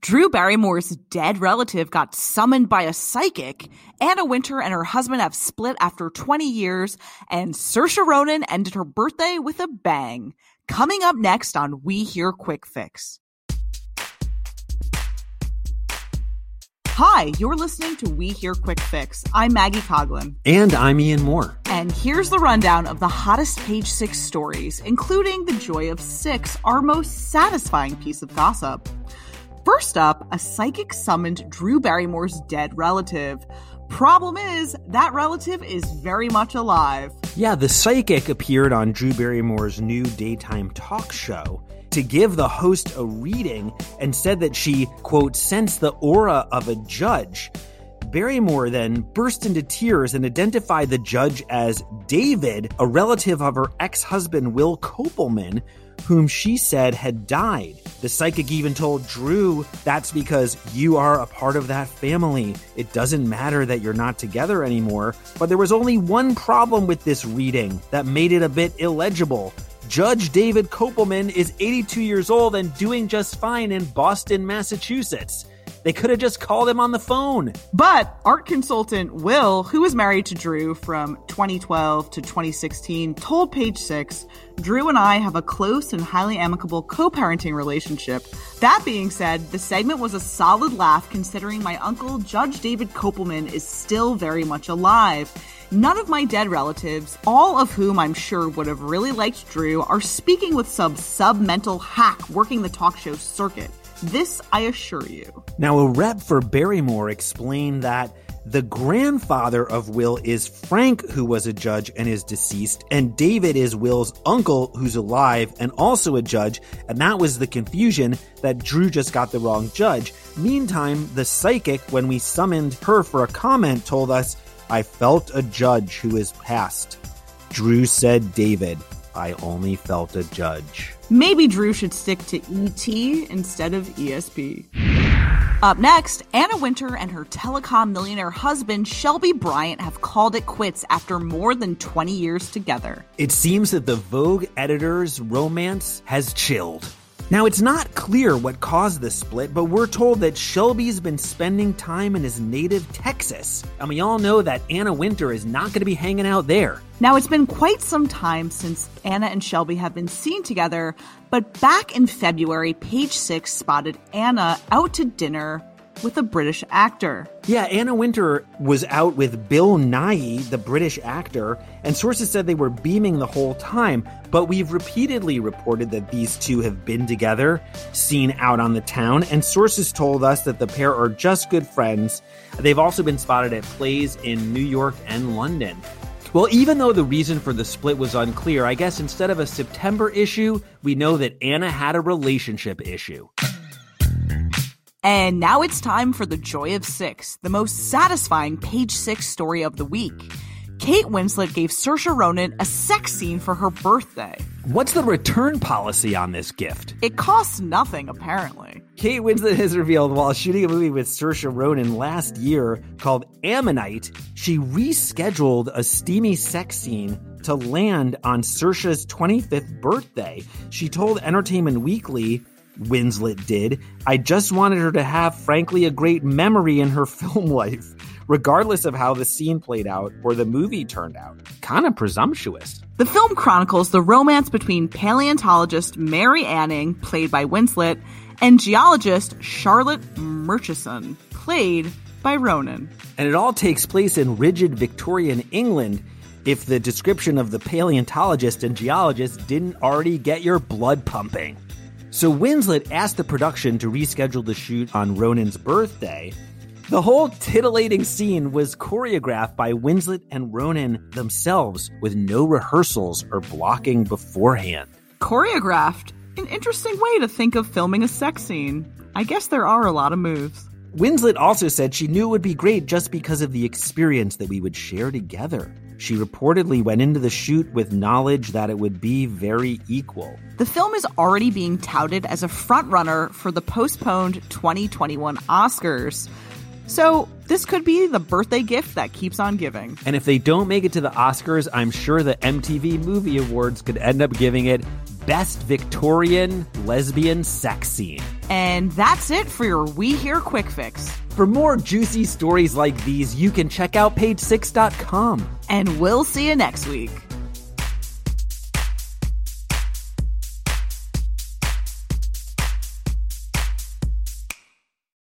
Drew Barrymore's dead relative got summoned by a psychic, Anna Wintour and her husband have split after 20 years, and Saoirse Ronan ended her birthday with a bang. Coming up next on We Hear Quick Fix. Hi, you're listening to We Hear Quick Fix. I'm Maggie Coglin. And I'm Ian Moore. And here's the rundown of the hottest Page Six stories, including The Joy of Six, our most satisfying piece of gossip. First up, a psychic summoned Drew Barrymore's dead relative. Problem is, that relative is very much alive. Yeah, the psychic appeared on Drew Barrymore's new daytime talk show to give the host a reading and said that she, quote, sensed the aura of a judge. Barrymore then burst into tears and identified the judge as David, a relative of her ex-husband Will Kopelman, whom she said had died. The psychic even told Drew, that's because you are a part of that family. It doesn't matter that you're not together anymore. But there was only one problem with this reading that made it a bit illegible. Judge David Kopelman is 82 years old and doing just fine in Boston, Massachusetts. They could have just called him on the phone. But art consultant Will, who was married to Drew from 2012 to 2016, told Page Six, Drew and I have a close and highly amicable co-parenting relationship. That being said, the segment was a solid laugh considering my uncle, Judge David Kopelman, is still very much alive. None of my dead relatives, all of whom I'm sure would have really liked Drew, are speaking with some sub-mental hack working the talk show circuit. This, I assure you. Now, a rep for Barrymore explained that the grandfather of Will is Frank, who was a judge and is deceased, and David is Will's uncle, who's alive and also a judge, and that was the confusion that Drew just got the wrong judge. Meantime, the psychic, when we summoned her for a comment, told us, I felt a judge who is passed. Drew said David. I only felt a judge. Maybe Drew should stick to E.T. instead of ESP. Up next, Anna Wintour and her telecom millionaire husband, Shelby Bryant, have called it quits after more than 20 years together. It seems that the Vogue editor's romance has chilled. Now, it's not clear what caused the split, but we're told that Shelby's been spending time in his native Texas. And we all know that Anna Wintour is not going to be hanging out there. Now, it's been quite some time since Anna and Shelby have been seen together, but back in February, Page Six spotted Anna out to dinner with a British actor. Yeah, Anna Wintour was out with Bill Nighy, the British actor, and sources said they were beaming the whole time. But we've repeatedly reported that these two have been together, seen out on the town, and sources told us that the pair are just good friends. They've also been spotted at plays in New York and London. Well, even though the reason for the split was unclear, I guess instead of a September issue, we know that Anna had a relationship issue. And now it's time for The Joy of Six, the most satisfying Page Six story of the week. Kate Winslet gave Saoirse Ronan a sex scene for her birthday. What's the return policy on this gift? It costs nothing, apparently. Kate Winslet has revealed while shooting a movie with Saoirse Ronan last year called Ammonite, she rescheduled a steamy sex scene to land on Saoirse's 25th birthday. She told Entertainment Weekly, Winslet did, I just wanted her to have, frankly, a great memory in her film life, regardless of how the scene played out or the movie turned out. Kind of presumptuous. The film chronicles the romance between paleontologist Mary Anning, played by Winslet, and geologist Charlotte Murchison, played by Ronan. And it all takes place in rigid Victorian England, if the description of the paleontologist and geologist didn't already get your blood pumping. So Winslet asked the production to reschedule the shoot on Ronan's birthday. The whole titillating scene was choreographed by Winslet and Ronan themselves with no rehearsals or blocking beforehand. Choreographed? An interesting way to think of filming a sex scene. I guess there are a lot of moves. Winslet also said she knew it would be great just because of the experience that we would share together. She reportedly went into the shoot with knowledge that it would be very equal. The film is already being touted as a frontrunner for the postponed 2021 Oscars. So this could be the birthday gift that keeps on giving. And if they don't make it to the Oscars, I'm sure the MTV Movie Awards could end up giving it Best Victorian Lesbian Sex Scene. And that's it for your We Hear Quick Fix. For more juicy stories like these, you can check out page6.com. And we'll see you next week.